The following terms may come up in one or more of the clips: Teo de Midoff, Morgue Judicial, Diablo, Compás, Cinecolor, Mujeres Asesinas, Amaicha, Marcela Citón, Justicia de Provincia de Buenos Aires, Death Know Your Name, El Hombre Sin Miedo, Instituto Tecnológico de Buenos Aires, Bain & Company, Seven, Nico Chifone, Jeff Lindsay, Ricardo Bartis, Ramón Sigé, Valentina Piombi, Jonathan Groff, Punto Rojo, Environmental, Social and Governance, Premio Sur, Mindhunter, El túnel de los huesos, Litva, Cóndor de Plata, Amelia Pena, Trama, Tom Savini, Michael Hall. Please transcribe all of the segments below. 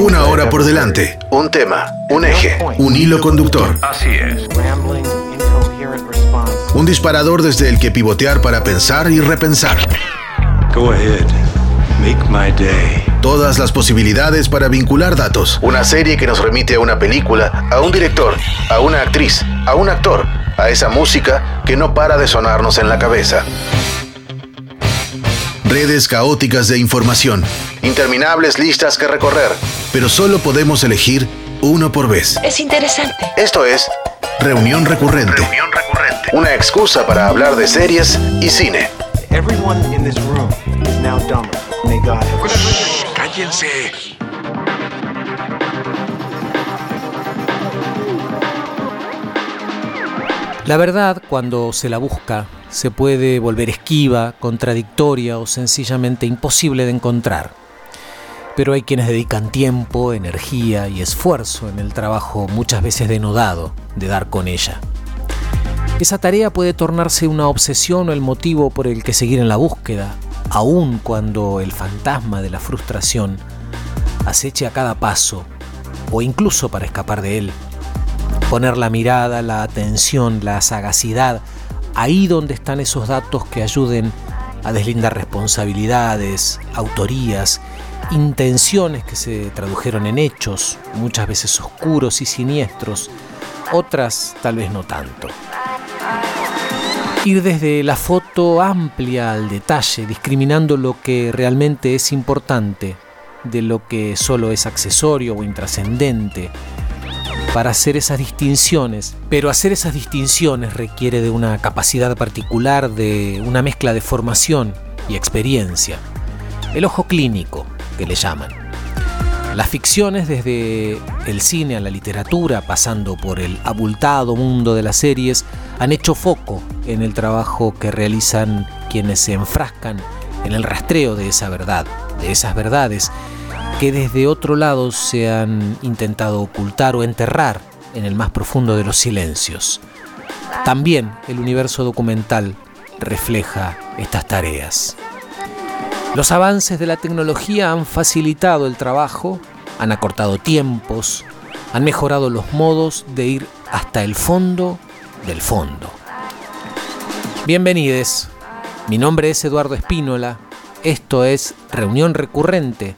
Una hora por delante, un tema, un eje, un hilo conductor. Así es. Un disparador desde el que pivotear para pensar y repensar. Go ahead. Make my day. Todas las posibilidades para vincular datos. Una serie que nos remite a una película, a un director, a una actriz, a un actor, a esa música que no para de sonarnos en la cabeza. Redes caóticas de información. Interminables listas que recorrer. Pero solo podemos elegir uno por vez. Es interesante. Esto es Reunión Recurrente. Reunión Recurrente. Una excusa para hablar de series y cine. Everyone in this room is now dumber. May God have... Shh, cállense. La verdad, cuando se la busca, se puede volver esquiva, contradictoria o sencillamente imposible de encontrar. Pero hay quienes dedican tiempo, energía y esfuerzo en el trabajo muchas veces denodado de dar con ella. Esa tarea puede tornarse una obsesión o el motivo por el que seguir en la búsqueda, aun cuando el fantasma de la frustración aceche a cada paso, o incluso para escapar de él. Poner la mirada, la atención, la sagacidad, ahí donde están esos datos que ayuden a deslindar responsabilidades, autorías, intenciones que se tradujeron en hechos, muchas veces oscuros y siniestros, otras tal vez no tanto. Ir desde la foto amplia al detalle, discriminando lo que realmente es importante de lo que solo es accesorio o intrascendente, para hacer esas distinciones. Pero hacer esas distinciones requiere de una capacidad particular, de una mezcla de formación y experiencia. El ojo clínico, que le llaman. Las ficciones, desde el cine a la literatura, pasando por el abultado mundo de las series, han hecho foco en el trabajo que realizan quienes se enfrascan en el rastreo de esa verdad, de esas verdades que desde otro lado se han intentado ocultar o enterrar en el más profundo de los silencios. También el universo documental refleja estas tareas. Los avances de la tecnología han facilitado el trabajo, han acortado tiempos, han mejorado los modos de ir hasta el fondo del fondo. Bienvenides, mi nombre es Eduardo Espínola, esto es Reunión Recurrente.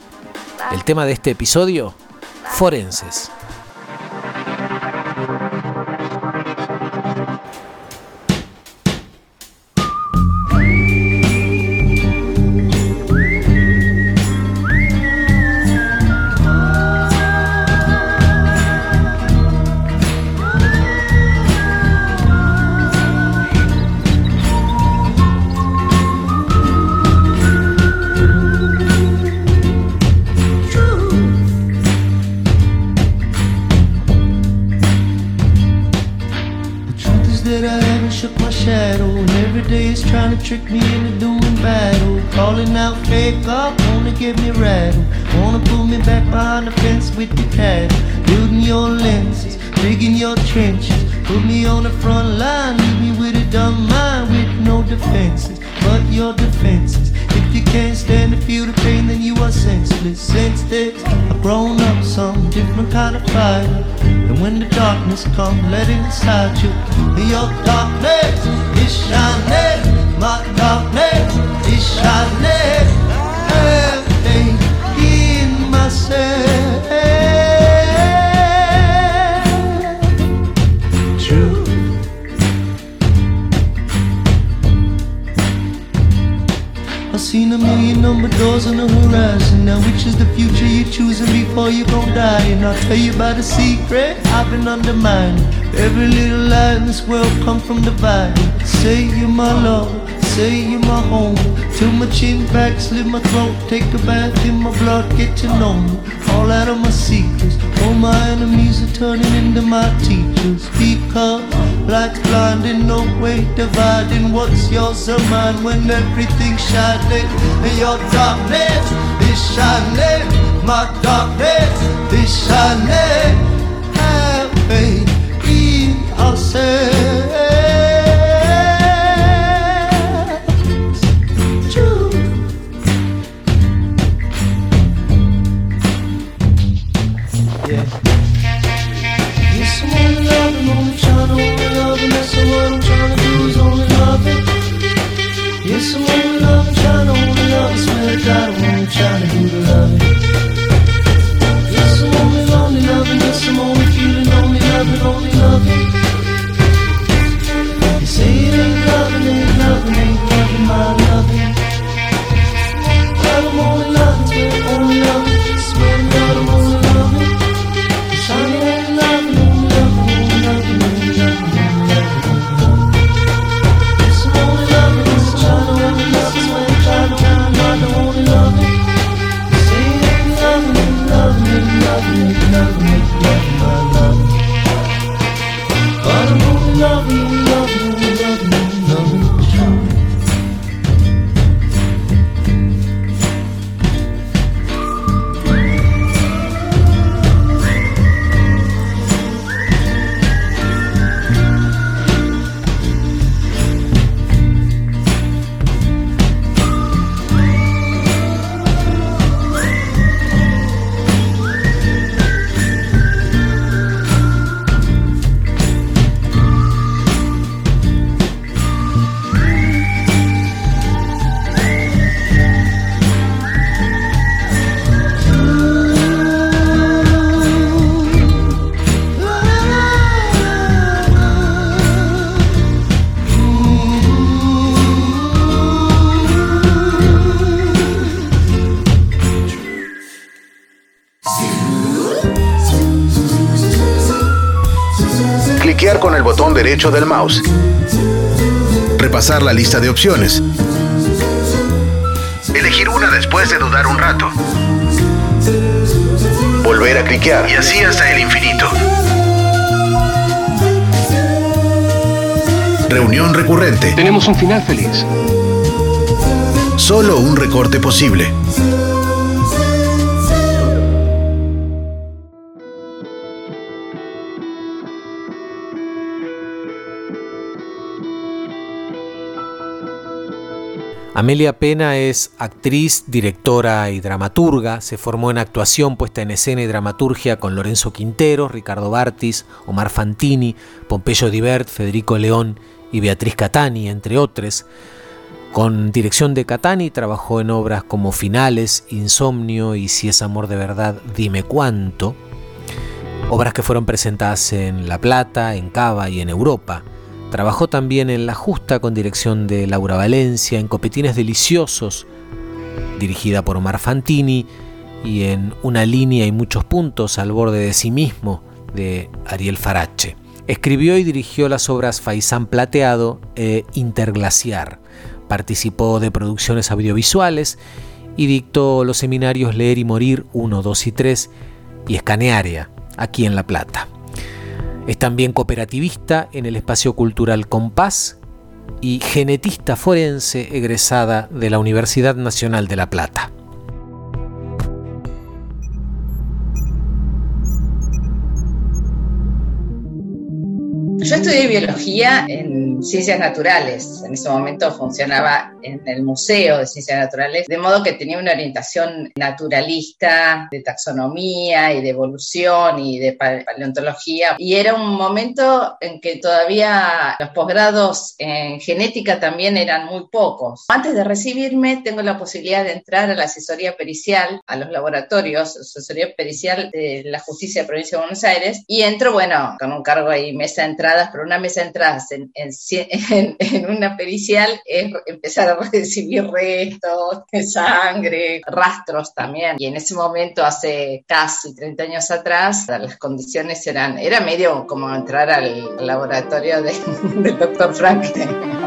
El tema de este episodio, forenses. Trick me into doing battle, calling out fake up, wanna get me rattled, wanna pull me back behind the fence with the cattle, building your lenses, digging your trenches, put me on the front line, leave me with a dumb mind, with no defenses, but your defenses, if you can't stand to feel the pain, then you are senseless, since this, I've grown up some different kind of fire, and when the darkness comes, let it inside you, your darkness is shining. My darkness is shining, everything in myself. True. I've seen a million number doors on the horizon. Now which is the future you're choosing before you gon' die? And I'll tell you about a secret I've been undermining. Every little lie in this world come from the vibe. Say you're my love, say you're my home. Till my chin back, slit my throat, take a bath in my blood, get to know me. All out of my secrets, all my enemies are turning into my teachers. Because light's blinding, no way dividing what's yours or mine. When everything's shining, your darkness is shining, my darkness is shining. Have faith in ourselves. iniciar con el botón derecho del mouse. Repasar la lista de opciones. Elegir una después de dudar un rato. Volver a cliquear. Y así hasta el infinito. Reunión recurrente. Tenemos un final feliz. Solo un recorte posible. Amelia Pena es actriz, directora y dramaturga. Se formó en actuación, puesta en escena y dramaturgia con Lorenzo Quintero, Ricardo Bartis, Omar Fantini, Pompeyo Divert, Federico León y Beatriz Catani, entre otros. Con dirección de Catani trabajó en obras como Finales, Insomnio y Si es amor de verdad, dime cuánto. Obras que fueron presentadas en La Plata, en Cava y en Europa. Trabajó también en La Justa con dirección de Laura Valencia, en Copetines Deliciosos, dirigida por Omar Fantini, y en Una línea y muchos puntos al borde de sí mismo, de Ariel Farache. Escribió y dirigió las obras Faisán Plateado e Interglaciar. Participó de producciones audiovisuales y dictó los seminarios Leer y Morir 1, 2 y 3 y Escanearia, aquí en La Plata. Es también cooperativista en el espacio cultural Compás y genetista forense egresada de la Universidad Nacional de La Plata. Yo estudié biología en ciencias naturales. En ese momento funcionaba en el Museo de Ciencias Naturales, de modo que tenía una orientación naturalista, de taxonomía y de evolución y de paleontología. Y era un momento en que todavía los posgrados en genética también eran muy pocos. Antes de recibirme, tengo la posibilidad de entrar a la asesoría pericial, a los laboratorios, asesoría pericial de la Justicia de Provincia de Buenos Aires. Y entro, bueno, con un cargo ahí, mesa de entradas, pero una mesa de entradas en una pericial es empezar a recibir restos, sangre, rastros también. Y en ese momento, hace casi 30 años atrás, las condiciones eran... Era medio como entrar al laboratorio del doctor Frankenstein.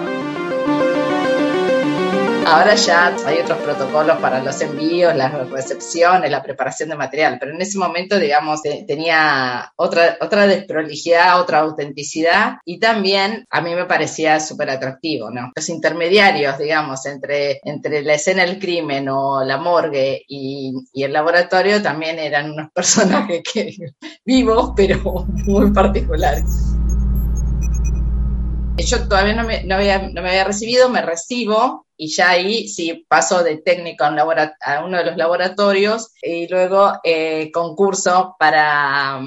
Ahora ya hay otros protocolos para los envíos, las recepciones, la preparación de material, pero en ese momento, digamos, tenía otra desprolijidad, otra autenticidad, y también a mí me parecía súper atractivo, ¿no? Los intermediarios, digamos, entre la escena del crimen o la morgue y el laboratorio también eran unos personajes vivos, pero muy particulares. Yo todavía no me había recibido, me recibo y ya ahí sí paso de técnico a uno de los laboratorios y luego concurso para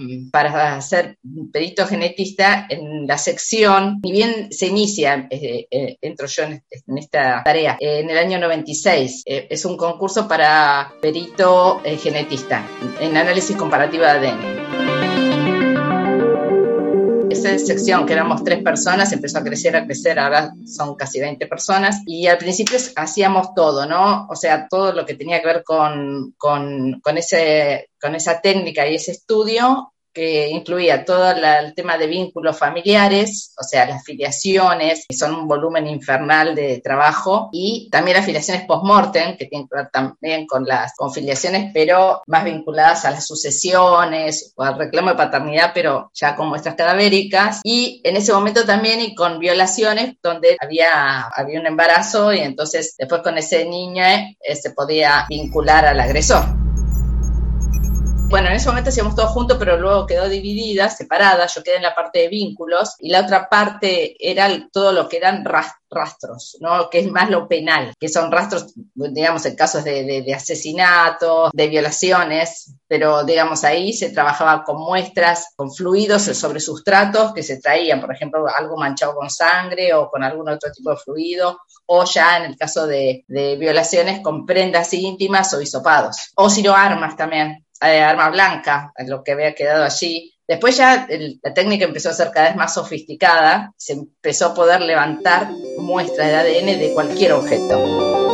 ser perito genetista en la sección. Y bien se inicia, entro yo en esta tarea, en el año 96. Es un concurso para perito genetista en análisis comparativo de ADN. Esa sección, que éramos 3 personas, empezó a crecer, ahora son casi 20 personas, y al principio hacíamos todo, ¿no? O sea, todo lo que tenía que ver con esa técnica y ese estudio, que incluía todo el tema de vínculos familiares, o sea, las filiaciones, que son un volumen infernal de trabajo, y también las filiaciones post-mortem, que tienen que ver también con filiaciones, pero más vinculadas a las sucesiones, o al reclamo de paternidad, pero ya con muestras cadavéricas, y en ese momento también, y con violaciones, donde había un embarazo, y entonces después con ese niño se podía vincular al agresor. Bueno, en ese momento hacíamos todo junto, pero luego quedó dividida, separada. Yo quedé en la parte de vínculos y la otra parte era todo lo que eran rastros, ¿no? Que es más lo penal, que son rastros, digamos, en casos de asesinatos, de violaciones, pero, digamos, ahí se trabajaba con muestras, con fluidos sobre sustratos que se traían, por ejemplo, algo manchado con sangre o con algún otro tipo de fluido, o ya en el caso de violaciones con prendas íntimas o hisopados, o si no, armas también. Arma blanca, lo que había quedado allí. Después ya la técnica empezó a ser cada vez más sofisticada, se empezó a poder levantar muestras de ADN de cualquier objeto.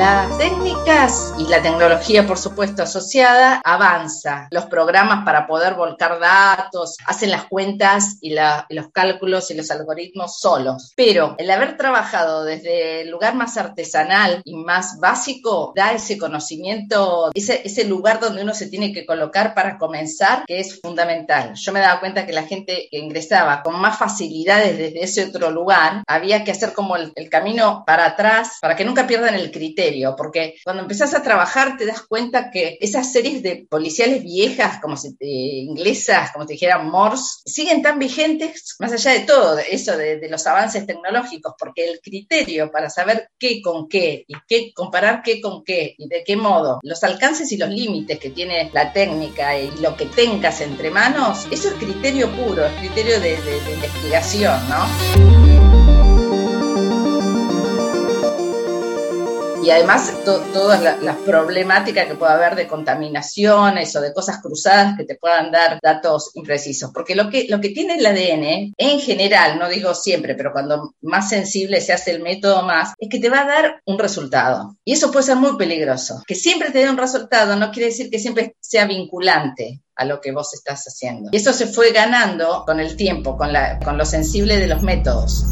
las técnicas y la tecnología, por supuesto, asociada, avanza. Los programas para poder volcar datos, hacen las cuentas y los cálculos y los algoritmos solos. Pero el haber trabajado desde el lugar más artesanal y más básico da ese conocimiento, ese lugar donde uno se tiene que colocar para comenzar, que es fundamental. Yo me daba cuenta que la gente que ingresaba con más facilidades desde ese otro lugar, había que hacer como el camino para atrás para que nunca pierdan el criterio, porque cuando empezás a trabajar te das cuenta que esas series de policiales viejas, como si inglesas, como te dijeran Morse, siguen tan vigentes, más allá de todo eso de los avances tecnológicos, porque el criterio para saber qué con qué y qué comparar qué con qué y de qué modo, los alcances y los límites que tiene la técnica y lo que tengas entre manos, eso es criterio puro, es criterio de investigación, ¿no? Y además todas las problemáticas que pueda haber de contaminaciones o de cosas cruzadas que te puedan dar datos imprecisos. Porque lo que tiene el ADN, en general, no digo siempre, pero cuando más sensible se hace el método más, es que te va a dar un resultado. Y eso puede ser muy peligroso. Que siempre te dé un resultado no quiere decir que siempre sea vinculante a lo que vos estás haciendo. Y eso se fue ganando con el tiempo, con lo sensible de los métodos.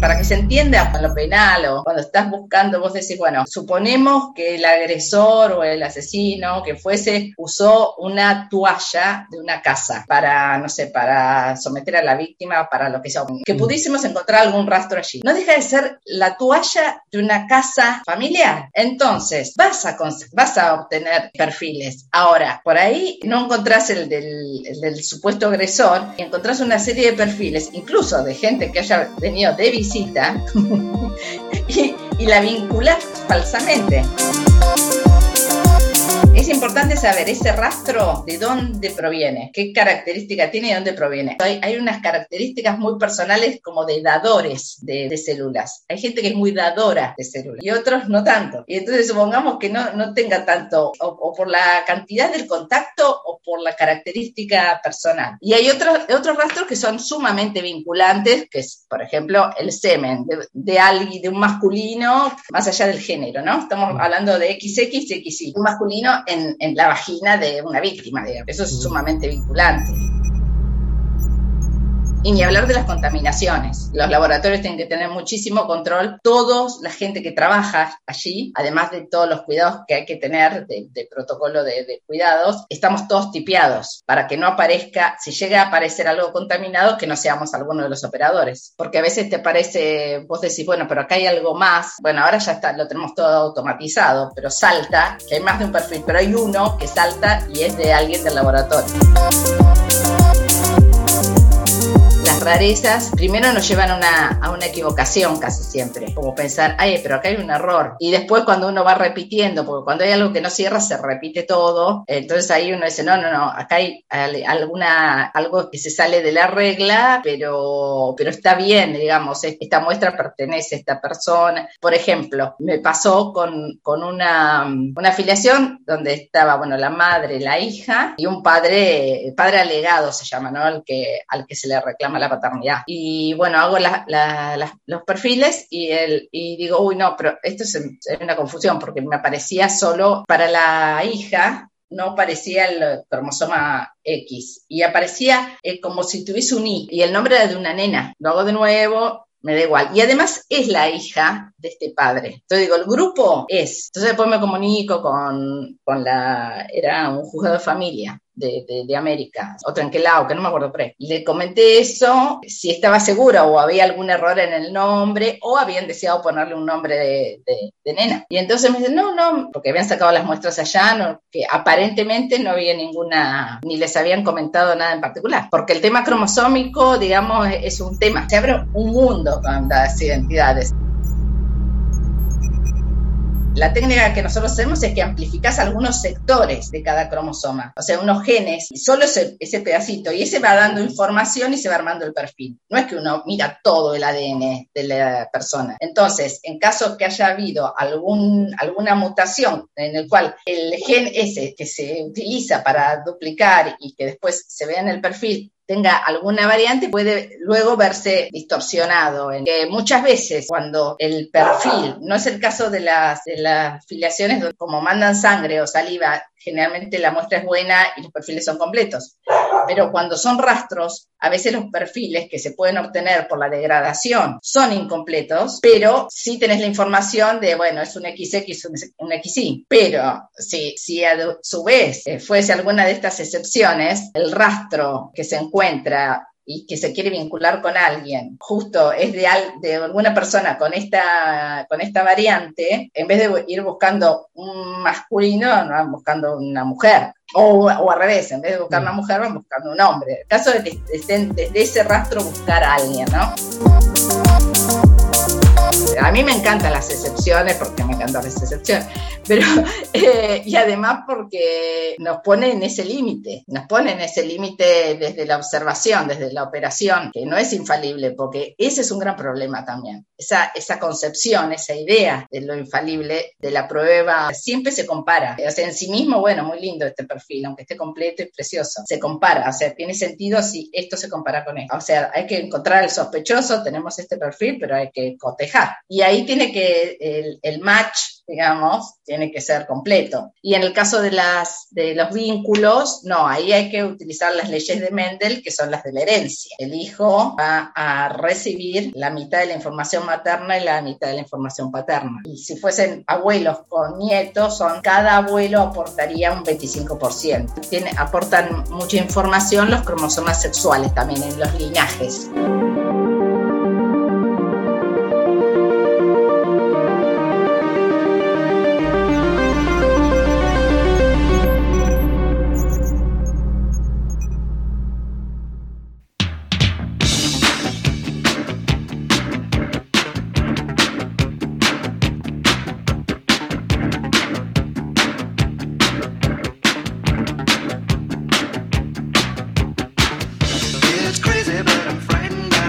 Para que se entienda con lo penal o cuando estás buscando, vos decís, bueno, suponemos que el agresor o el asesino que fuese usó una toalla de una casa para, no sé, para someter a la víctima, para lo que sea, que pudiésemos encontrar algún rastro allí. No deja de ser la toalla de una casa familiar. Entonces, vas a obtener perfiles. Ahora, por ahí no encontrás el del supuesto agresor y encontrás una serie de perfiles, incluso de gente que haya venido de visita y la vinculás falsamente. Es importante saber ese rastro de dónde proviene, qué característica tiene y dónde proviene. Hay unas características muy personales como de dadores de células. Hay gente que es muy dadora de células y otros no tanto. Y entonces supongamos que no tenga tanto o por la cantidad del contacto o por la característica personal. Y hay otros rastros que son sumamente vinculantes, que es, por ejemplo, el semen de alguien, de un masculino, más allá del género, ¿no? Estamos hablando de XX y XY. Un masculino en la vagina de una víctima, digamos. Eso es sumamente vinculante. Y ni hablar de las contaminaciones. Los laboratorios tienen que tener muchísimo control. Todos, la gente que trabaja allí, además de todos los cuidados que hay que tener de protocolo de cuidados, estamos todos tipeados para que no aparezca, si llega a aparecer algo contaminado, que no seamos alguno de los operadores. Porque a veces te parece, vos decís, bueno, pero acá hay algo más. Bueno, ahora ya está, lo tenemos todo automatizado, pero salta, que hay más de un perfil, pero hay uno que salta y es de alguien del laboratorio. Rarezas, primero nos llevan a una equivocación casi siempre, como pensar, ay, pero acá hay un error, y después cuando uno va repitiendo, porque cuando hay algo que no cierra se repite todo, entonces ahí uno dice, no, acá hay algo que se sale de la regla, pero está bien, digamos, esta muestra pertenece a esta persona. Por ejemplo, me pasó con una afiliación donde estaba, bueno, la madre, la hija, y un padre alegado se llama, ¿no?, al que se le reclama la paternidad. Y bueno, hago los perfiles y digo, uy, no, pero esto es una confusión porque me aparecía solo para la hija, no aparecía el cromosoma X y aparecía como si tuviese un Y y el nombre era de una nena. Lo hago de nuevo, me da igual. Y además es la hija de este padre. Entonces digo, el grupo es. Entonces después me comunico era un juzgado de familia. De América, o Tranquilao, que no me acuerdo pre. Le comenté eso, si estaba segura o había algún error en el nombre o habían deseado ponerle un nombre de nena. Y entonces me dicen, no, porque habían sacado las muestras allá, no, que aparentemente no había ninguna, ni les habían comentado nada en particular. Porque el tema cromosómico, digamos, es un tema. Se abre un mundo con las identidades. La técnica que nosotros hacemos es que amplificás algunos sectores de cada cromosoma, o sea, unos genes, y solo ese pedacito, y ese va dando información y se va armando el perfil. No es que uno mira todo el ADN de la persona. Entonces, en caso que haya habido alguna mutación en el cual el gen ese que se utiliza para duplicar y que después se vea en el perfil, tenga alguna variante puede luego verse distorsionado. Que muchas veces cuando el perfil, no es el caso de las filiaciones donde como mandan sangre o saliva, generalmente la muestra es buena y los perfiles son completos, pero cuando son rastros, a veces los perfiles que se pueden obtener por la degradación son incompletos, pero sí tenés la información de, bueno, es un XX, un XY, pero si a su vez fuese alguna de estas excepciones, el rastro que se encuentra y que se quiere vincular con alguien, justo es de alguna persona con esta variante, en vez de ir buscando un masculino, van buscando una mujer. O al revés, en vez de buscar una mujer, van buscando un hombre. En el caso de que estén desde ese rastro buscar a alguien, ¿no? A mí me encantan las excepciones, pero y además porque nos pone en ese límite desde la observación, desde la operación, que no es infalible, porque ese es un gran problema también. Esa concepción, esa idea de lo infalible, de la prueba, siempre se compara. O sea, en sí mismo, bueno, muy lindo este perfil, aunque esté completo y precioso, se compara. O sea, tiene sentido si esto se compara con esto. O sea, hay que encontrar al sospechoso, tenemos este perfil, pero hay que cotejar. Y ahí tiene que el match, digamos, tiene que ser completo. Y en el caso de los vínculos, no, ahí hay que utilizar las leyes de Mendel, que son las de la herencia. El hijo va a recibir la mitad de la información materna y la mitad de la información paterna. Y si fuesen abuelos con nietos, cada abuelo aportaría un 25%. Aportan mucha información los cromosomas sexuales también en los linajes. It's crazy, but I'm frightened.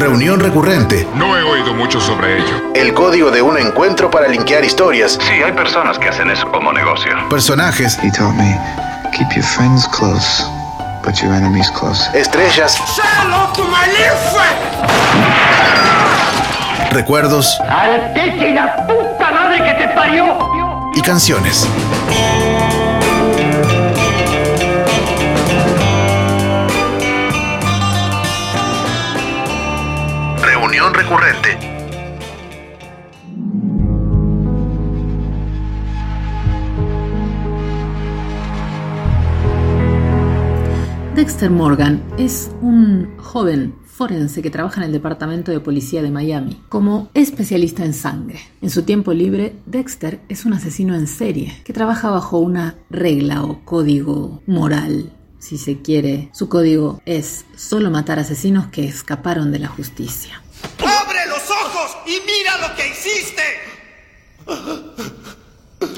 Reunión recurrente. No he oído mucho sobre ello. El código de un encuentro para linkear historias. Sí, hay personas que hacen eso como negocio. Personajes. He taught me, keep your friends close, but your enemies close. Estrellas. Say hello to my little friend. Recuerdos. A la techa y la puta madre que te parió. Y canciones. Reunión recurrente. Dexter Morgan es un joven forense que trabaja en el Departamento de Policía de Miami como especialista en sangre. En su tiempo libre, Dexter es un asesino en serie que trabaja bajo una regla o código moral. Si se quiere, su código es solo matar asesinos que escaparon de la justicia. ¡Abre los ojos y mira lo que hiciste!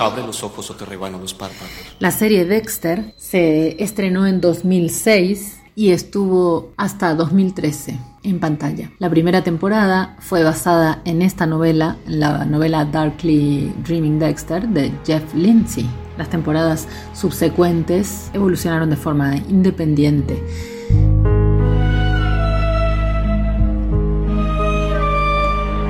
Abre los ojos o te rebano los párpados. La serie Dexter se estrenó en 2006 y estuvo hasta 2013 en pantalla. La primera temporada fue basada en esta novela, la novela Darkly Dreaming Dexter de Jeff Lindsay. Las temporadas subsecuentes evolucionaron de forma independiente.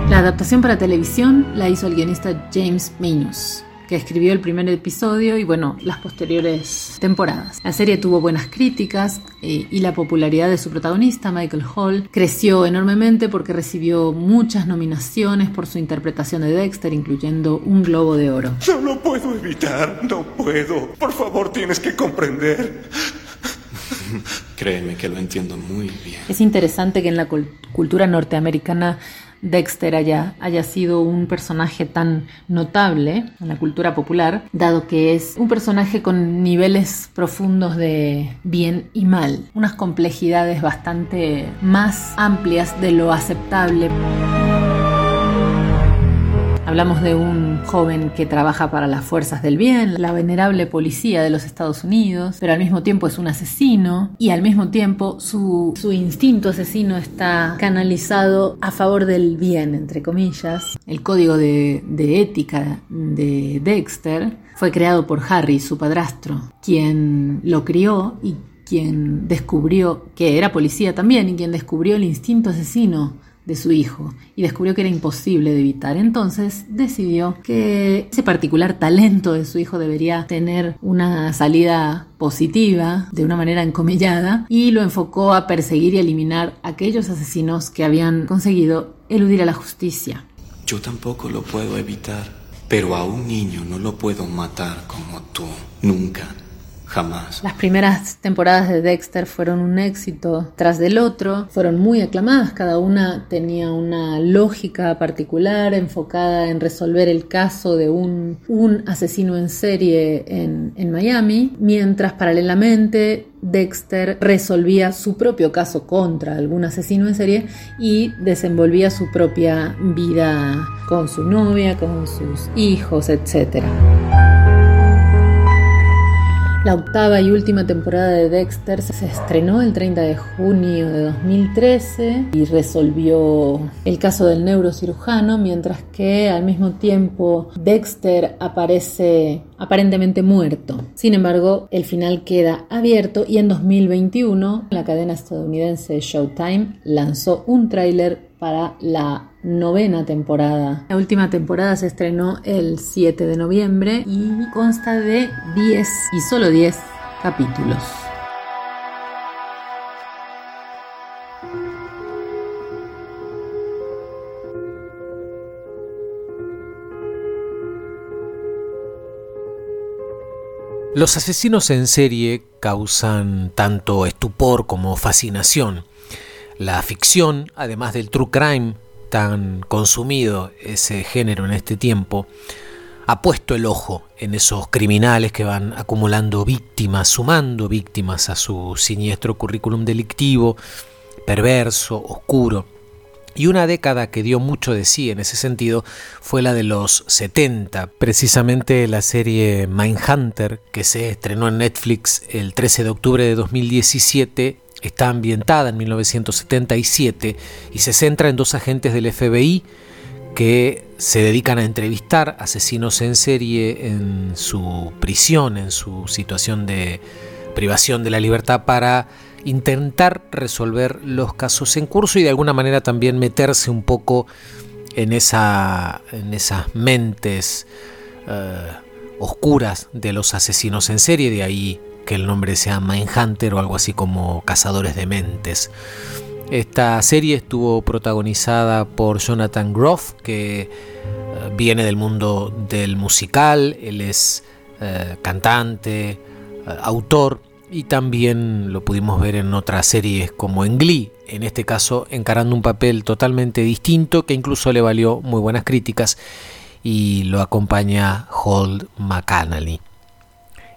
La adaptación para televisión la hizo el guionista James Minos, que escribió el primer episodio y las posteriores temporadas. La serie tuvo buenas críticas y la popularidad de su protagonista, Michael Hall, creció enormemente porque recibió muchas nominaciones por su interpretación de Dexter, incluyendo un Globo de Oro. Yo no puedo evitar, no puedo. Por favor, tienes que comprender. Créeme que lo entiendo muy bien. Es interesante que en la cultura norteamericana Dexter haya sido un personaje tan notable en la cultura popular, dado que es un personaje con niveles profundos de bien y mal, unas complejidades bastante más amplias de lo aceptable. Hablamos de un joven que trabaja para las fuerzas del bien, la venerable policía de los Estados Unidos, pero al mismo tiempo es un asesino y al mismo tiempo su instinto asesino está canalizado a favor del bien, entre comillas. El código de ética de Dexter fue creado por Harry, su padrastro, quien lo crió y quien descubrió que era policía también y quien descubrió el instinto asesino de su hijo y descubrió que era imposible de evitar. Entonces decidió que ese particular talento de su hijo debería tener una salida positiva, de una manera encomillada, y lo enfocó a perseguir y eliminar a aquellos asesinos que habían conseguido eludir a la justicia. Yo tampoco lo puedo evitar, pero a un niño no lo puedo matar como tú, nunca. Jamás. Las primeras temporadas de Dexter fueron un éxito tras del otro, fueron muy aclamadas, cada una tenía una lógica particular enfocada en resolver el caso de un asesino en serie en Miami, mientras paralelamente Dexter resolvía su propio caso contra algún asesino en serie y desenvolvía su propia vida con su novia, con sus hijos, etc. La octava y última temporada de Dexter se estrenó el 30 de junio de 2013 y resolvió el caso del neurocirujano, mientras que al mismo tiempo Dexter aparece aparentemente muerto. Sin embargo, el final queda abierto y en 2021 la cadena estadounidense Showtime lanzó un tráiler para la novena temporada. La última temporada se estrenó el 7 de noviembre y consta de 10 y solo 10 capítulos. Los asesinos en serie causan tanto estupor como fascinación. La ficción, además del true crime, tan consumido ese género en este tiempo, ha puesto el ojo en esos criminales que van acumulando víctimas, sumando víctimas a su siniestro currículum delictivo, perverso, oscuro. Y una década que dio mucho de sí en ese sentido fue la de los 70, precisamente la serie Mindhunter, que se estrenó en Netflix el 13 de octubre de 2017, Está ambientada en 1977 y se centra en dos agentes del FBI que se dedican a entrevistar asesinos en serie en su prisión, en su situación de privación de la libertad, para intentar resolver los casos en curso y de alguna manera también meterse un poco en esas mentes oscuras de los asesinos en serie, de ahí que el nombre sea Mindhunter o algo así como Cazadores de Mentes. Esta serie estuvo protagonizada por Jonathan Groff, que viene del mundo del musical. Él es cantante, autor, y también lo pudimos ver en otras series como en Glee, en este caso encarando un papel totalmente distinto que incluso le valió muy buenas críticas, y lo acompaña Hold McConnolly.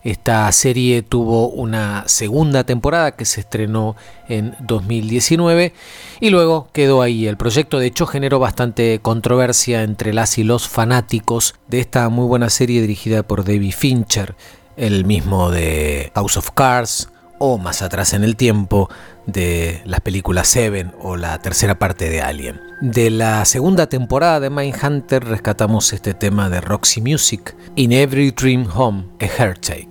Esta serie tuvo una segunda temporada que se estrenó en 2019 y luego quedó ahí. El proyecto de hecho generó bastante controversia entre las y los fanáticos de esta muy buena serie dirigida por David Fincher, el mismo de House of Cards o más atrás en el tiempo de las películas Seven o la tercera parte de Alien. De la segunda temporada de Mindhunter rescatamos este tema de Roxy Music, In Every Dream Home, A Heartache.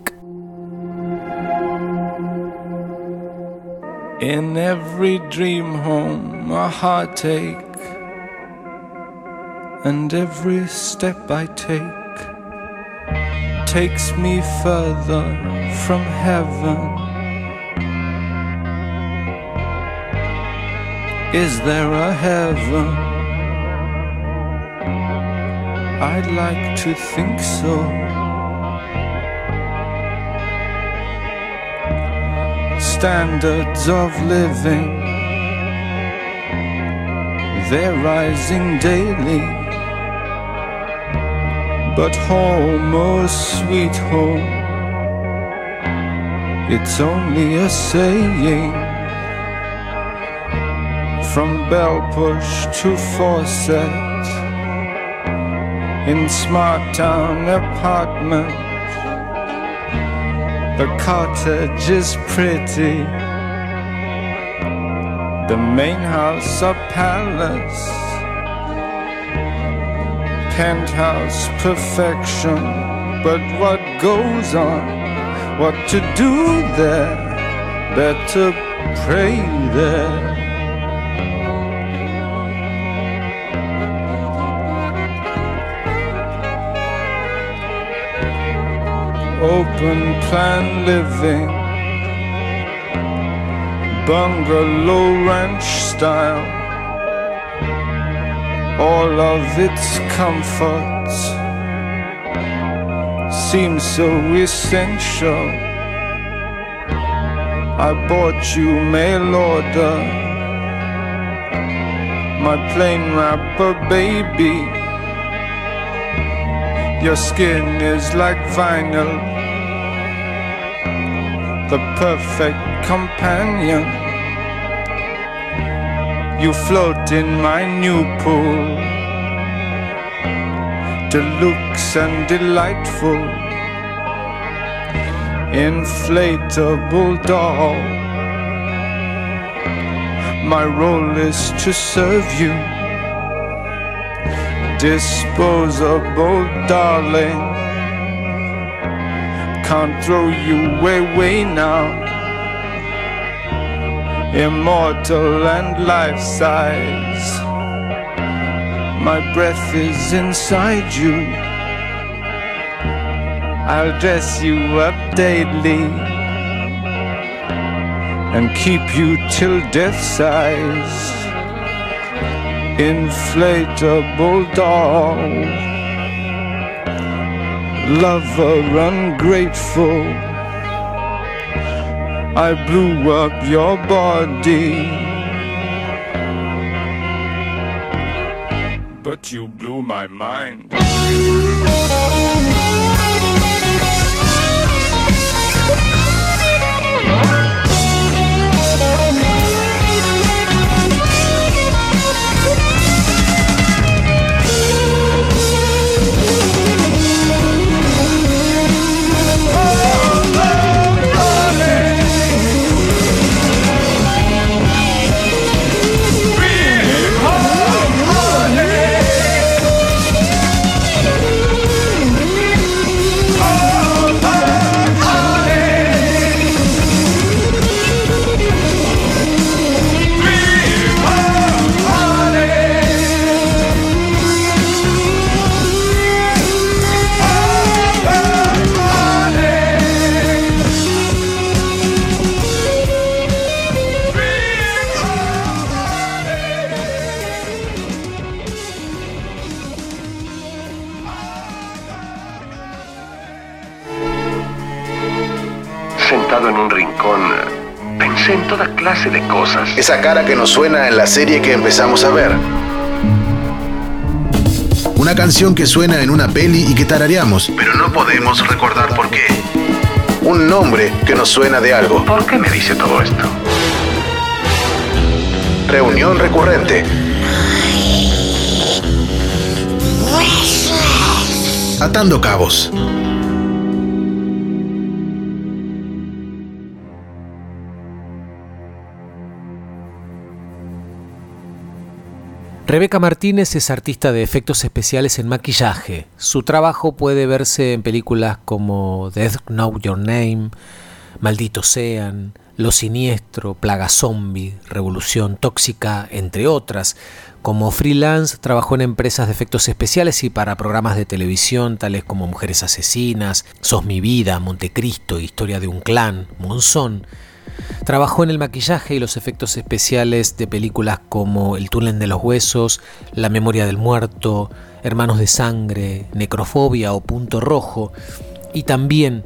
In every dream home a heartache, and every step I take takes me further from heaven. Is there a heaven? I'd like to think so. Standards of living, they're rising daily, but home, oh sweet home, it's only a saying. From bell push to faucet, in smart town apartment, the cottage is pretty, the main house a palace, penthouse perfection. But what goes on, what to do there, better pray there. Open plan living, bungalow ranch style, all of its comforts seems so essential. I bought you mail order, my plain wrapper baby, your skin is like vinyl, the perfect companion. You float in my new pool, deluxe and delightful, inflatable doll. My role is to serve you, disposable darling. Can't throw you away now, immortal and life-size. My breath is inside you, I'll dress you up daily and keep you till death size, inflatable doll. Lover ungrateful, I blew up your body, but you blew my mind. sentado en un rincón, pensé en toda clase de cosas. Esa cara que nos suena en la serie que empezamos a ver. Una canción que suena en una peli y que tarareamos, pero no podemos recordar por qué. Un nombre que nos suena de algo. ¿Por qué me dice todo esto? Reunión recurrente. Atando cabos. Rebeca Martínez es artista de efectos especiales en maquillaje. Su trabajo puede verse en películas como Death Know Your Name, Malditos Sean, Lo Siniestro, Plaga Zombie, Revolución Tóxica, entre otras. Como freelance trabajó en empresas de efectos especiales y para programas de televisión tales como Mujeres Asesinas, Sos Mi Vida, Montecristo, Historia de un Clan, Monzón. Trabajó en el maquillaje y los efectos especiales de películas como El túnel de los huesos, La memoria del muerto, Hermanos de sangre, Necrofobia o Punto Rojo, y también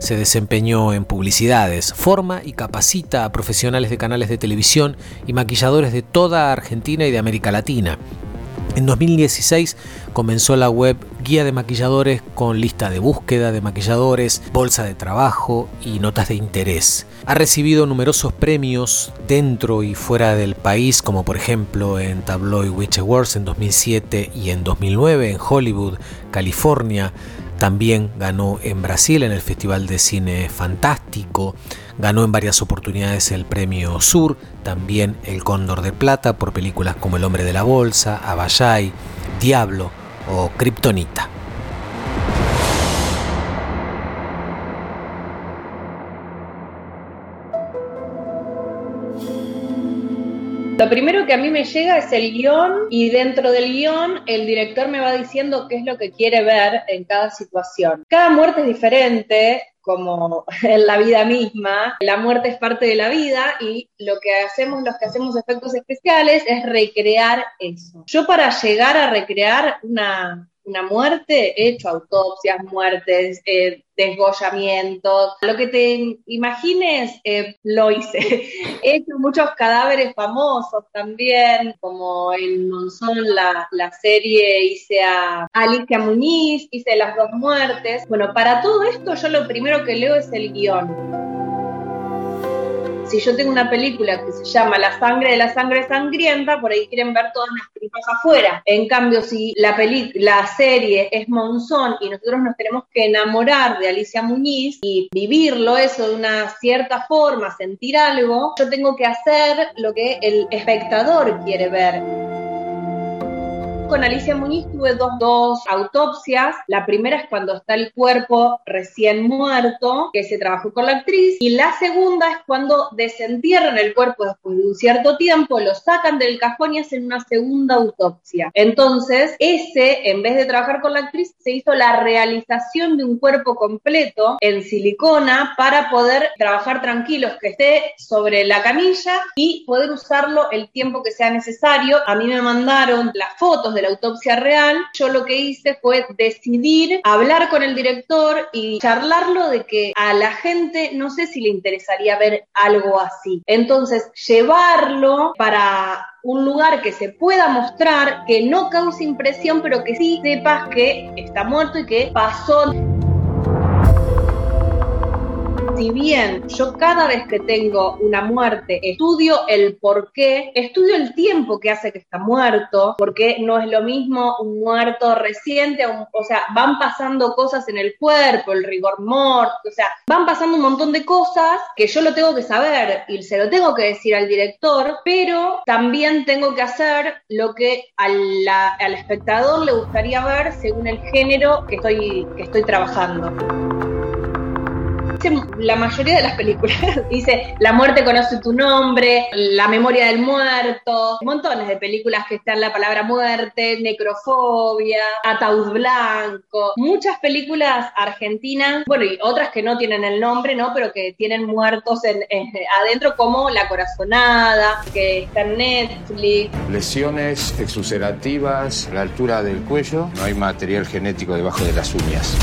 se desempeñó en publicidades. Forma y capacita a profesionales de canales de televisión y maquilladores de toda Argentina y de América Latina. En 2016 comenzó la web Guía de Maquilladores con lista de búsqueda de maquilladores, bolsa de trabajo y notas de interés. Ha recibido numerosos premios dentro y fuera del país, como por ejemplo en Tabloid Witch Awards en 2007 y en 2009 en Hollywood, California. También ganó en Brasil en el Festival de Cine Fantástico. Ganó en varias oportunidades el Premio Sur, también el Cóndor de Plata por películas como El hombre de la bolsa, Abayay, Diablo o Kryptonita. Lo primero que a mí me llega es el guión, y dentro del guión el director me va diciendo qué es lo que quiere ver en cada situación. Cada muerte es diferente, como en la vida misma. La muerte es parte de la vida y lo que hacemos los que hacemos efectos especiales es recrear eso. Yo para llegar a recrear una muerte he hecho autopsias, muertes, desgollamientos, lo que te imagines lo hice. He hecho muchos cadáveres famosos también, como en Monzón, la serie, hice a Alicia Muñiz, hice las dos muertes. Bueno, para todo esto yo lo primero que leo es el guión. Si yo tengo una película que se llama La sangre de la sangre sangrienta, por ahí quieren ver todas las tripas afuera. En cambio, si la serie es Monzón y nosotros nos tenemos que enamorar de Alicia Muñiz y vivirlo eso de una cierta forma, sentir algo, yo tengo que hacer lo que el espectador quiere ver. Con Alicia Muñiz tuve dos autopsias. La primera es cuando está el cuerpo recién muerto, que se trabajó con la actriz, y la segunda es cuando desentierran el cuerpo después de un cierto tiempo, lo sacan del cajón y hacen una segunda autopsia. Entonces, en vez de trabajar con la actriz, se hizo la realización de un cuerpo completo en silicona para poder trabajar tranquilos, que esté sobre la camilla y poder usarlo el tiempo que sea necesario. A mí me mandaron las fotos de la autopsia real. Yo lo que hice fue decidir hablar con el director y charlarlo de que a la gente no sé si le interesaría ver algo así. Entonces, llevarlo para un lugar que se pueda mostrar, que no cause impresión, pero que sí sepas que está muerto y que pasó. Si bien yo cada vez que tengo una muerte estudio el porqué, estudio el tiempo que hace que está muerto, porque no es lo mismo un muerto reciente, van pasando cosas en el cuerpo, el rigor mortis, van pasando un montón de cosas que yo lo tengo que saber y se lo tengo que decir al director, pero también tengo que hacer lo que al espectador le gustaría ver según el género que estoy trabajando. La mayoría de las películas dice La muerte conoce tu nombre, La memoria del muerto, montones de películas que están la palabra muerte, Necrofobia, Ataúd blanco, muchas películas argentinas, bueno, y otras que no tienen el nombre, ¿no? Pero que tienen muertos adentro, como La corazonada, que está en Netflix. Lesiones exuserativas a la altura del cuello, no hay material genético debajo de las uñas.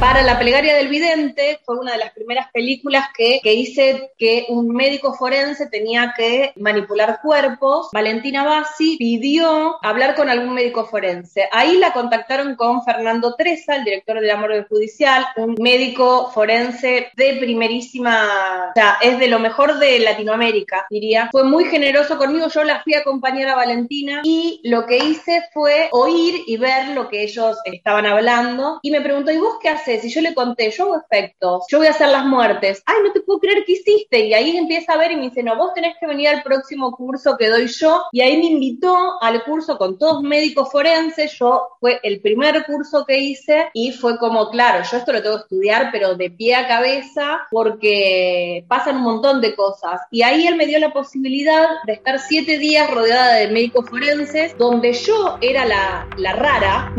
Para La plegaria del vidente fue una de las primeras películas que hice que un médico forense tenía que manipular cuerpos. Valentina Bassi pidió hablar con algún médico forense. Ahí la contactaron con Fernando Treza, el director de La Morgue Judicial, un médico forense de primerísima, o sea, es de lo mejor de Latinoamérica, diría. Fue muy generoso conmigo, yo la fui a acompañar a Valentina y lo que hice fue oír y ver lo que ellos estaban hablando y me preguntó, ¿y vos qué haces? Y yo le conté, yo hago efectos, yo voy a hacer las muertes. Ay, no te puedo creer que hiciste. Y ahí empieza a ver y me dice, no, vos tenés que venir al próximo curso que doy yo. Y ahí me invitó al curso con todos médicos forenses. Yo, fue el primer curso que hice y fue como, claro, yo esto lo tengo que estudiar, pero de pie a cabeza, porque pasan un montón de cosas. Y ahí él me dio la posibilidad de estar 7 días rodeada de médicos forenses, donde yo era la rara.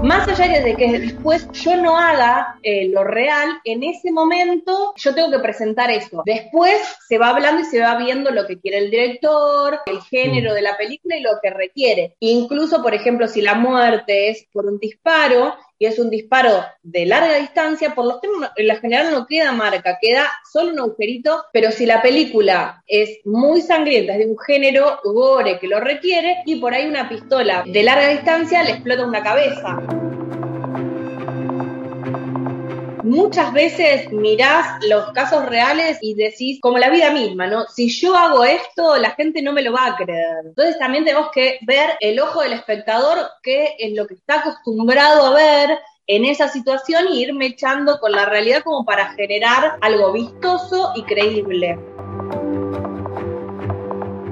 Más allá de que después yo no haga lo real, en ese momento yo tengo que presentar eso. Después se va hablando y se va viendo lo que quiere el director, el género de la película y lo que requiere. Incluso, por ejemplo, si la muerte es por un disparo, y es un disparo de larga distancia, por los temas en la general no queda marca, queda solo un agujerito, pero si la película es muy sangrienta, es de un género gore que lo requiere, y por ahí una pistola de larga distancia le explota una cabeza. Muchas veces mirás los casos reales y decís, como la vida misma, ¿no? Si yo hago esto, la gente no me lo va a creer. Entonces también tenemos que ver el ojo del espectador, que es lo que está acostumbrado a ver en esa situación, y irme echando con la realidad como para generar algo vistoso y creíble.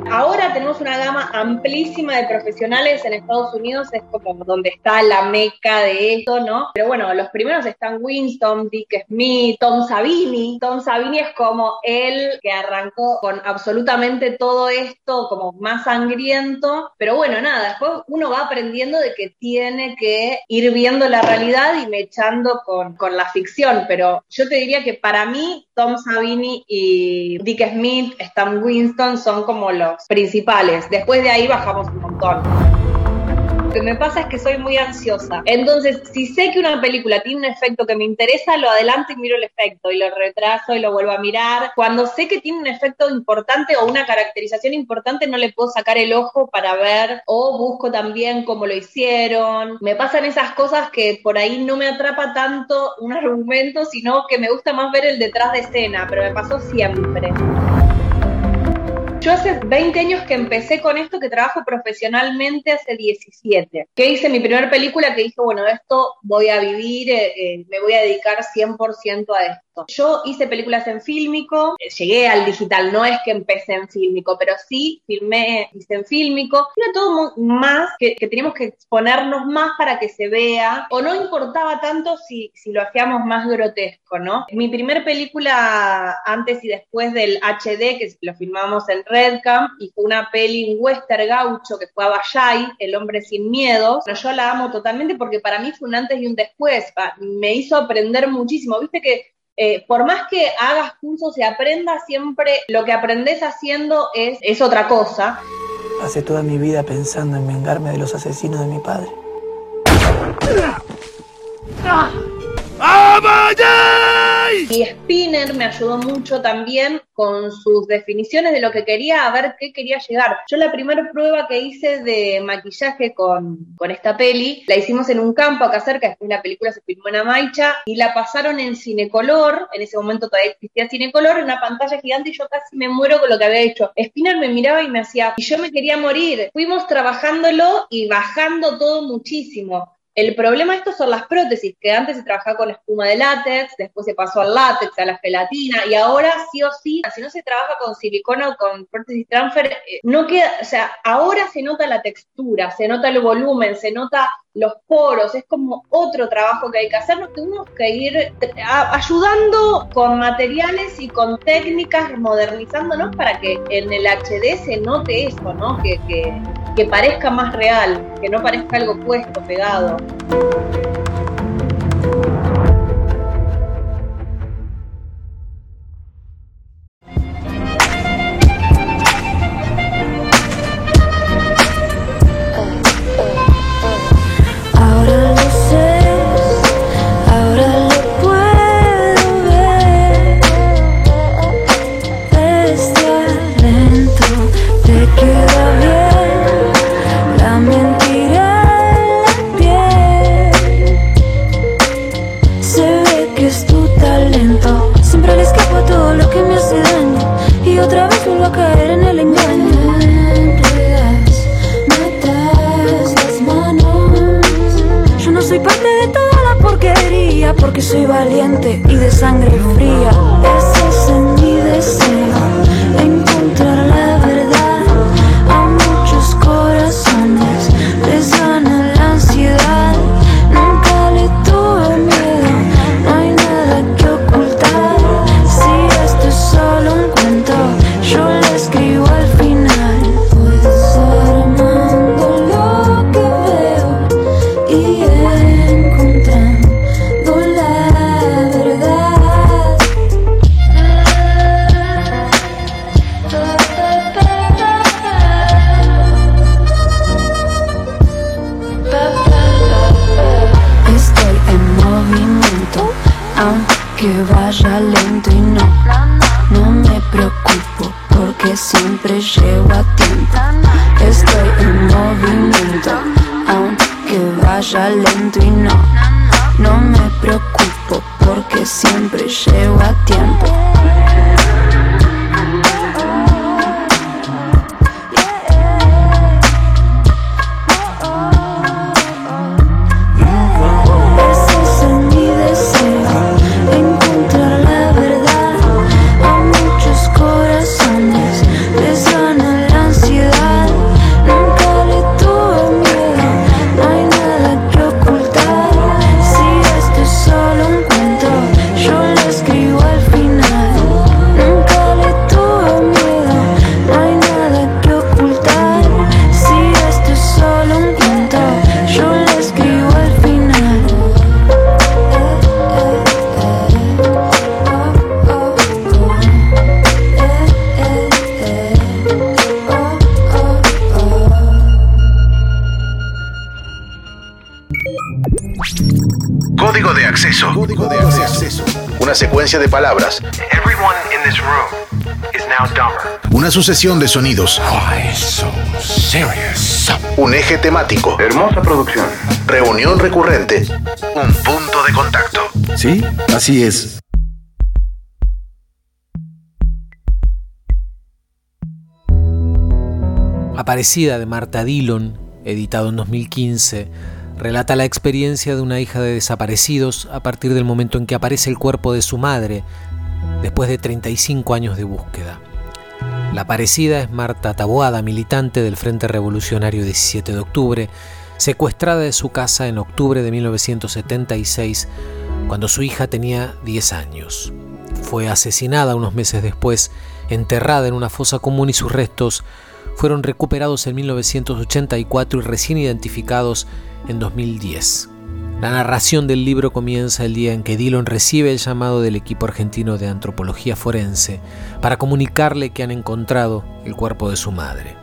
Ahora tenemos una gama amplísima de profesionales en Estados Unidos, es como donde está la meca de esto, ¿no? Pero bueno, los primeros están Winston, Dick Smith, Tom Savini. Tom Savini es como él que arrancó con absolutamente todo esto, como más sangriento. Pero bueno, nada, después uno va aprendiendo de que tiene que ir viendo la realidad y mechando con la ficción. Pero yo te diría que para mí Tom Savini y Dick Smith, Stan Winston son como los principales. Después de ahí bajamos un montón. Lo que me pasa es que soy muy ansiosa. Entonces, si sé que una película tiene un efecto que me interesa, lo adelanto y miro el efecto, y lo retraso y lo vuelvo a mirar. Cuando sé que tiene un efecto importante o una caracterización importante, no le puedo sacar el ojo para ver, o busco también cómo lo hicieron. Me pasan esas cosas que por ahí no me atrapa tanto un argumento, sino que me gusta más ver el detrás de escena, pero me pasó siempre. Yo hace 20 años que empecé con esto, que trabajo profesionalmente hace 17. Que hice mi primera película, que dije, bueno, esto voy a vivir, me voy a dedicar 100% a esto. Yo hice películas en Fílmico, llegué al digital, no es que empecé en Fílmico, pero sí filmé, hice en Fílmico. Era todo más, que teníamos que exponernos más para que se vea, o no importaba tanto si lo hacíamos más grotesco, ¿no? Mi primera película, antes y después del HD, que lo filmamos en Redcamp, y fue una peli en western gaucho que fue Abayay, El hombre sin miedo. Pero yo la amo totalmente porque para mí fue un antes y un después. Me hizo aprender muchísimo. Viste que por más que hagas cursos y aprendas, siempre lo que aprendes haciendo es otra cosa. Pasé toda mi vida pensando en vengarme de los asesinos de mi padre. ¡Abayay! Y Spinner me ayudó mucho también con sus definiciones de lo que quería, a ver qué quería llegar. Yo la primera prueba que hice de maquillaje con esta peli, la hicimos en un campo acá cerca, después la película se filmó en Amaicha, y la pasaron en Cinecolor, en ese momento todavía existía Cinecolor, en una pantalla gigante, y yo casi me muero con lo que había hecho. Spinner me miraba y me hacía, y yo me quería morir. Fuimos trabajándolo y bajando todo muchísimo. El problema de esto son las prótesis, que antes se trabajaba con espuma de látex, después se pasó al látex, a la gelatina, y ahora sí o sí, si no se trabaja con silicona o con prótesis transfer, no queda, o sea, ahora se nota la textura, se nota el volumen, se nota los poros, es como otro trabajo que hay que hacer. Nos tuvimos que ir ayudando con materiales y con técnicas, modernizándonos para que en el HD se note eso, ¿no? Que parezca más real, que no parezca algo puesto, pegado. Ahora no sé. vuelvo a caer en el engaño. Soy parte de toda la porquería, porque soy valiente y de sangre fría. Ese es mi deseo, encontrar la verdad. A muchos corazones les gana la ansiedad. Nunca le tuve miedo, no hay nada que ocultar. Si esto es solo un cuento, yo le escribo al final. Voy desarmando lo que veo y lento y no me preocupo porque siempre llego a tiempo. Estoy en movimiento, aunque vaya lento y no me preocupo porque siempre llego a tiempo. Secuencia de palabras. Everyone in this room is now dumber. Una sucesión de sonidos. Why so serious? Un eje temático. Hermosa producción. Reunión recurrente. Un punto de contacto. Sí, así es. Aparecida de Marta Dillon, editado en 2015. Relata la experiencia de una hija de desaparecidos a partir del momento en que aparece el cuerpo de su madre, después de 35 años de búsqueda. La aparecida es Marta Taboada, militante del Frente Revolucionario 17 de Octubre, secuestrada de su casa en octubre de 1976, cuando su hija tenía 10 años. Fue asesinada unos meses después, enterrada en una fosa común y sus restos fueron recuperados en 1984 y recién identificados en 2010. La narración del libro comienza el día en que Dillon recibe el llamado del equipo argentino de antropología forense para comunicarle que han encontrado el cuerpo de su madre.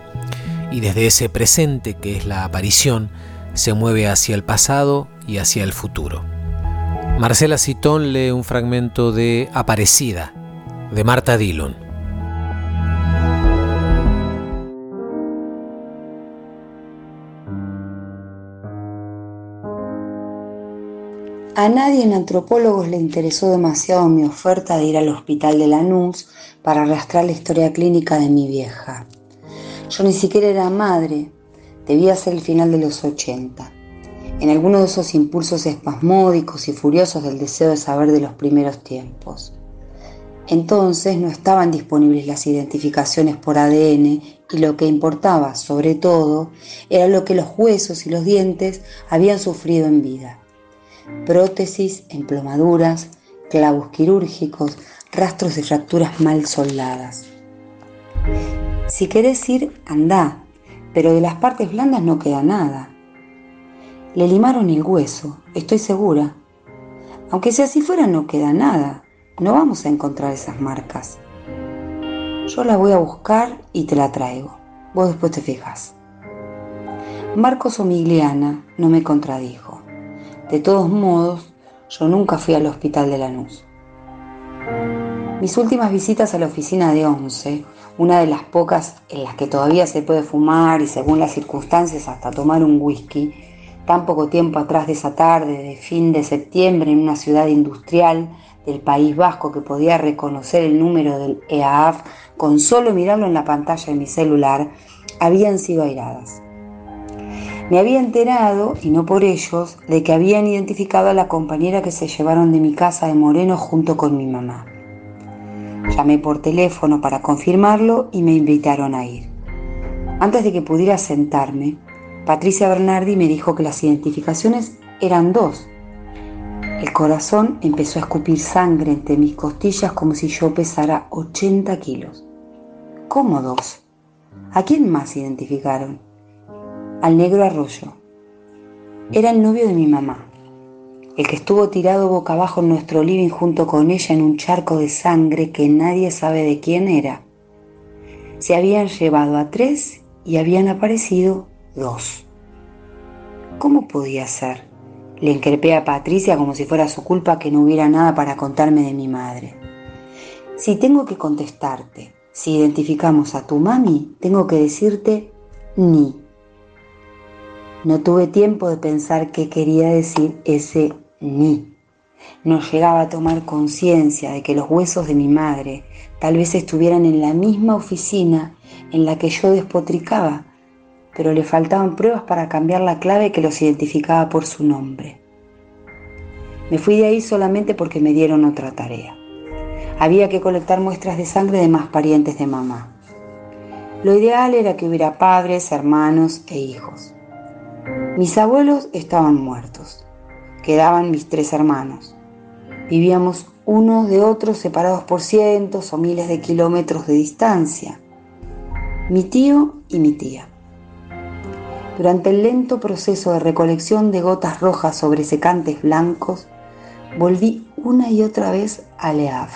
Y desde ese presente, que es la aparición, se mueve hacia el pasado y hacia el futuro. Marcela Citón lee un fragmento de Aparecida, de Marta Dillon. A nadie en Antropólogos le interesó demasiado mi oferta de ir al hospital de Lanús para arrastrar la historia clínica de mi vieja. Yo ni siquiera era madre, debía ser el final de los 80. En alguno de esos impulsos espasmódicos y furiosos del deseo de saber de los primeros tiempos. Entonces no estaban disponibles las identificaciones por ADN y lo que importaba, sobre todo, era lo que los huesos y los dientes habían sufrido en vida. Prótesis, emplomaduras, clavos quirúrgicos, rastros de fracturas mal soldadas. Si querés ir, andá, pero de las partes blandas no queda nada. Le limaron el hueso, estoy segura. Aunque si así fuera no queda nada, no vamos a encontrar esas marcas. Yo la voy a buscar y te la traigo, vos después te fijas. Marcos Omigliana no me contradijo. De todos modos, yo nunca fui al hospital de Lanús. Mis últimas visitas a la oficina de Once, una de las pocas en las que todavía se puede fumar y según las circunstancias hasta tomar un whisky, tan poco tiempo atrás de esa tarde de fin de septiembre en una ciudad industrial del País Vasco que podía reconocer el número del EAF con solo mirarlo en la pantalla de mi celular, habían sido airadas. Me había enterado, y no por ellos, de que habían identificado a la compañera que se llevaron de mi casa de Moreno junto con mi mamá. Llamé por teléfono para confirmarlo y me invitaron a ir. Antes de que pudiera sentarme, Patricia Bernardi me dijo que las identificaciones eran dos. El corazón empezó a escupir sangre entre mis costillas como si yo pesara 80 kilos. ¿Cómo dos? ¿A quién más identificaron? Al negro Arroyo. Era el novio de mi mamá, el que estuvo tirado boca abajo en nuestro living junto con ella en un charco de sangre que nadie sabe de quién era. Se habían llevado a 3 y habían aparecido 2. ¿Cómo podía ser? Le increpé a Patricia como si fuera su culpa que no hubiera nada para contarme de mi madre. Si tengo que contestarte, si identificamos a tu mami, tengo que decirte ni. No tuve tiempo de pensar qué quería decir ese ni. No llegaba a tomar conciencia de que los huesos de mi madre tal vez estuvieran en la misma oficina en la que yo despotricaba, pero le faltaban pruebas para cambiar la clave que los identificaba por su nombre. Me fui de ahí solamente porque me dieron otra tarea. Había que colectar muestras de sangre de más parientes de mamá. Lo ideal era que hubiera padres, hermanos e hijos. Mis abuelos estaban muertos. Quedaban mis 3 hermanos. Vivíamos unos de otros separados por cientos o miles de kilómetros de distancia. Mi tío y mi tía. Durante el lento proceso de recolección de gotas rojas sobre secantes blancos, volví una y otra vez a Leaf.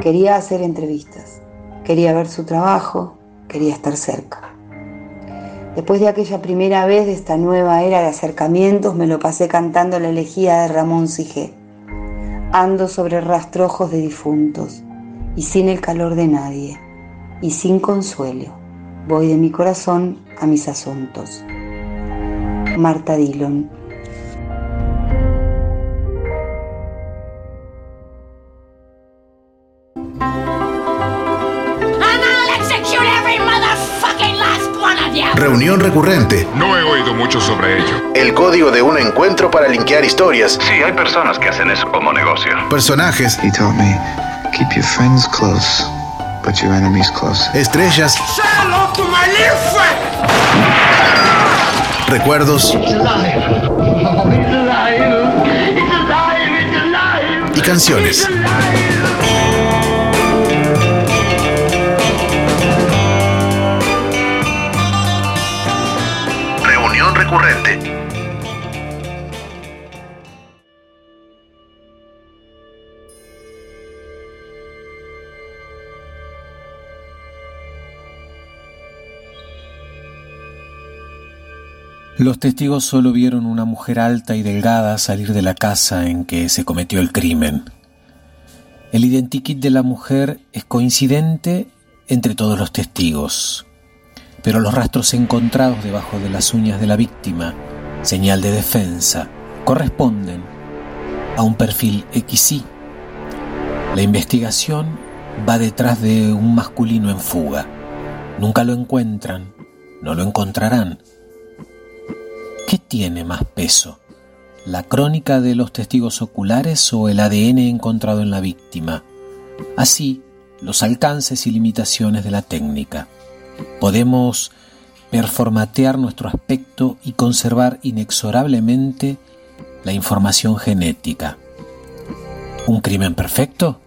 Quería hacer entrevistas. Quería ver su trabajo. Quería estar cerca. Después de aquella primera vez de esta nueva era de acercamientos, me lo pasé cantando la elegía de Ramón Sigé. Ando sobre rastrojos de difuntos, y sin el calor de nadie, y sin consuelo, voy de mi corazón a mis asuntos. Marta Dillon. Reunión recurrente. No he oído mucho sobre ello. El código de un encuentro para linkear historias. Sí, hay personas que hacen eso como negocio. Personajes. He taught me, keep your friends close, but your enemies close. Estrellas. Say hello to my little friend. Recuerdos. It's alive. Oh, it's alive. It's alive. It's alive. Y canciones. It's alive. Los testigos solo vieron una mujer alta y delgada salir de la casa en que se cometió el crimen. El identikit de la mujer es coincidente entre todos los testigos, pero los rastros encontrados debajo de las uñas de la víctima, señal de defensa, corresponden a un perfil XY. La investigación va detrás de un masculino en fuga. Nunca lo encuentran, no lo encontrarán. ¿Qué tiene más peso? ¿La crónica de los testigos oculares o el ADN encontrado en la víctima? Así, los alcances y limitaciones de la técnica. Podemos performatear nuestro aspecto y conservar inexorablemente la información genética. ¿Un crimen perfecto?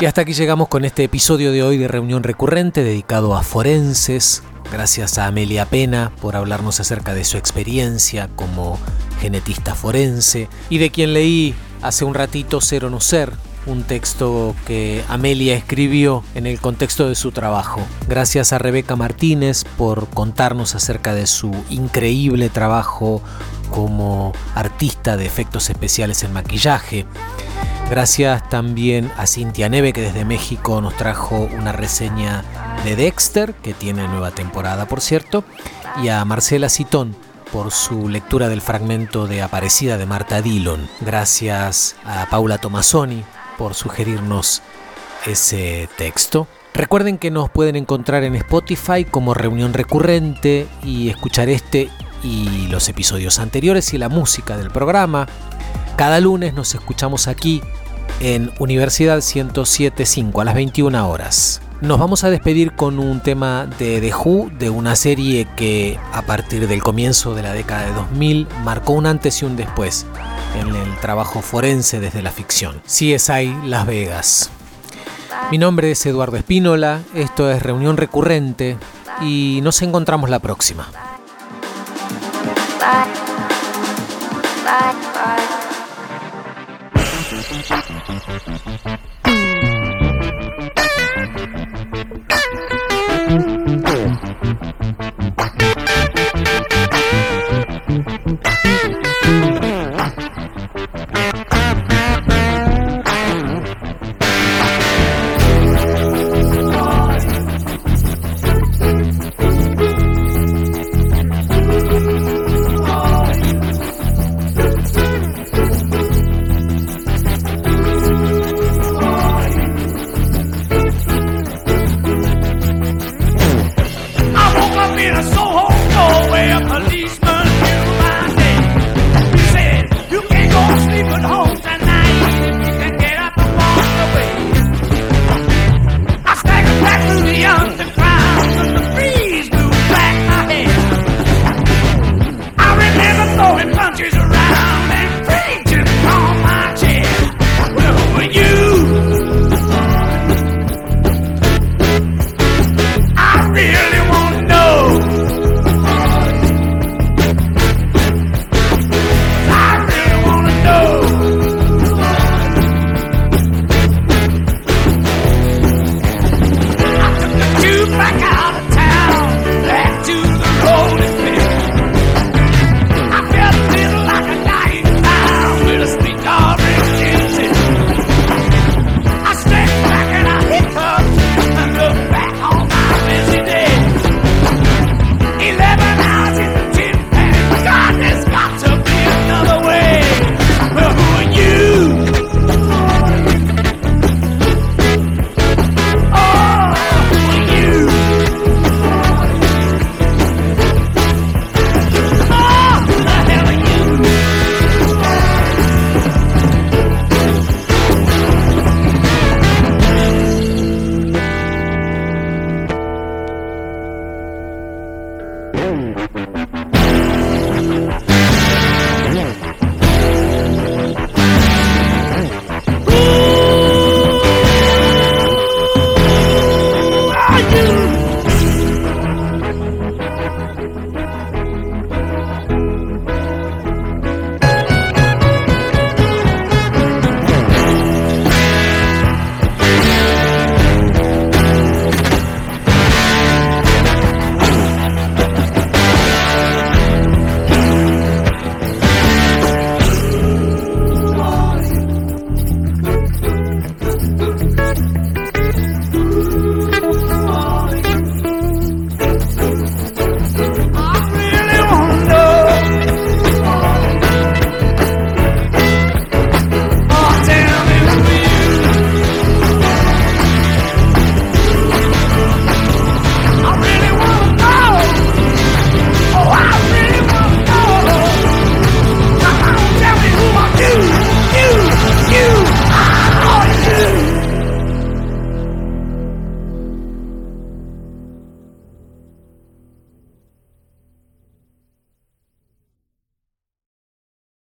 Y hasta aquí llegamos con este episodio de hoy de Reunión Recurrente dedicado a forenses. Gracias a Amelia Pena por hablarnos acerca de su experiencia como genetista forense y de quien leí hace un ratito Ser o no ser, un texto que Amelia escribió en el contexto de su trabajo. Gracias a Rebeca Martínez por contarnos acerca de su increíble trabajo como artista de efectos especiales en maquillaje. Gracias también a Cintia Neve, que desde México nos trajo una reseña de Dexter, que tiene nueva temporada por cierto, y a Marcela Citón por su lectura del fragmento de Aparecida de Marta Dillon. Gracias a Paula Tomasoni por sugerirnos ese texto. Recuerden que nos pueden encontrar en Spotify como Reunión Recurrente y escuchar este y los episodios anteriores y la música del programa. Cada lunes nos escuchamos aquí en Universidad 107.5 a las 21 horas. Nos vamos a despedir con un tema de The Who, de una serie que a partir del comienzo de la década de 2000 marcó un antes y un después en el trabajo forense desde la ficción. CSI Las Vegas. Mi nombre es Eduardo Espínola, esto es Reunión Recurrente y nos encontramos la próxima. Bye. Bye. Bye.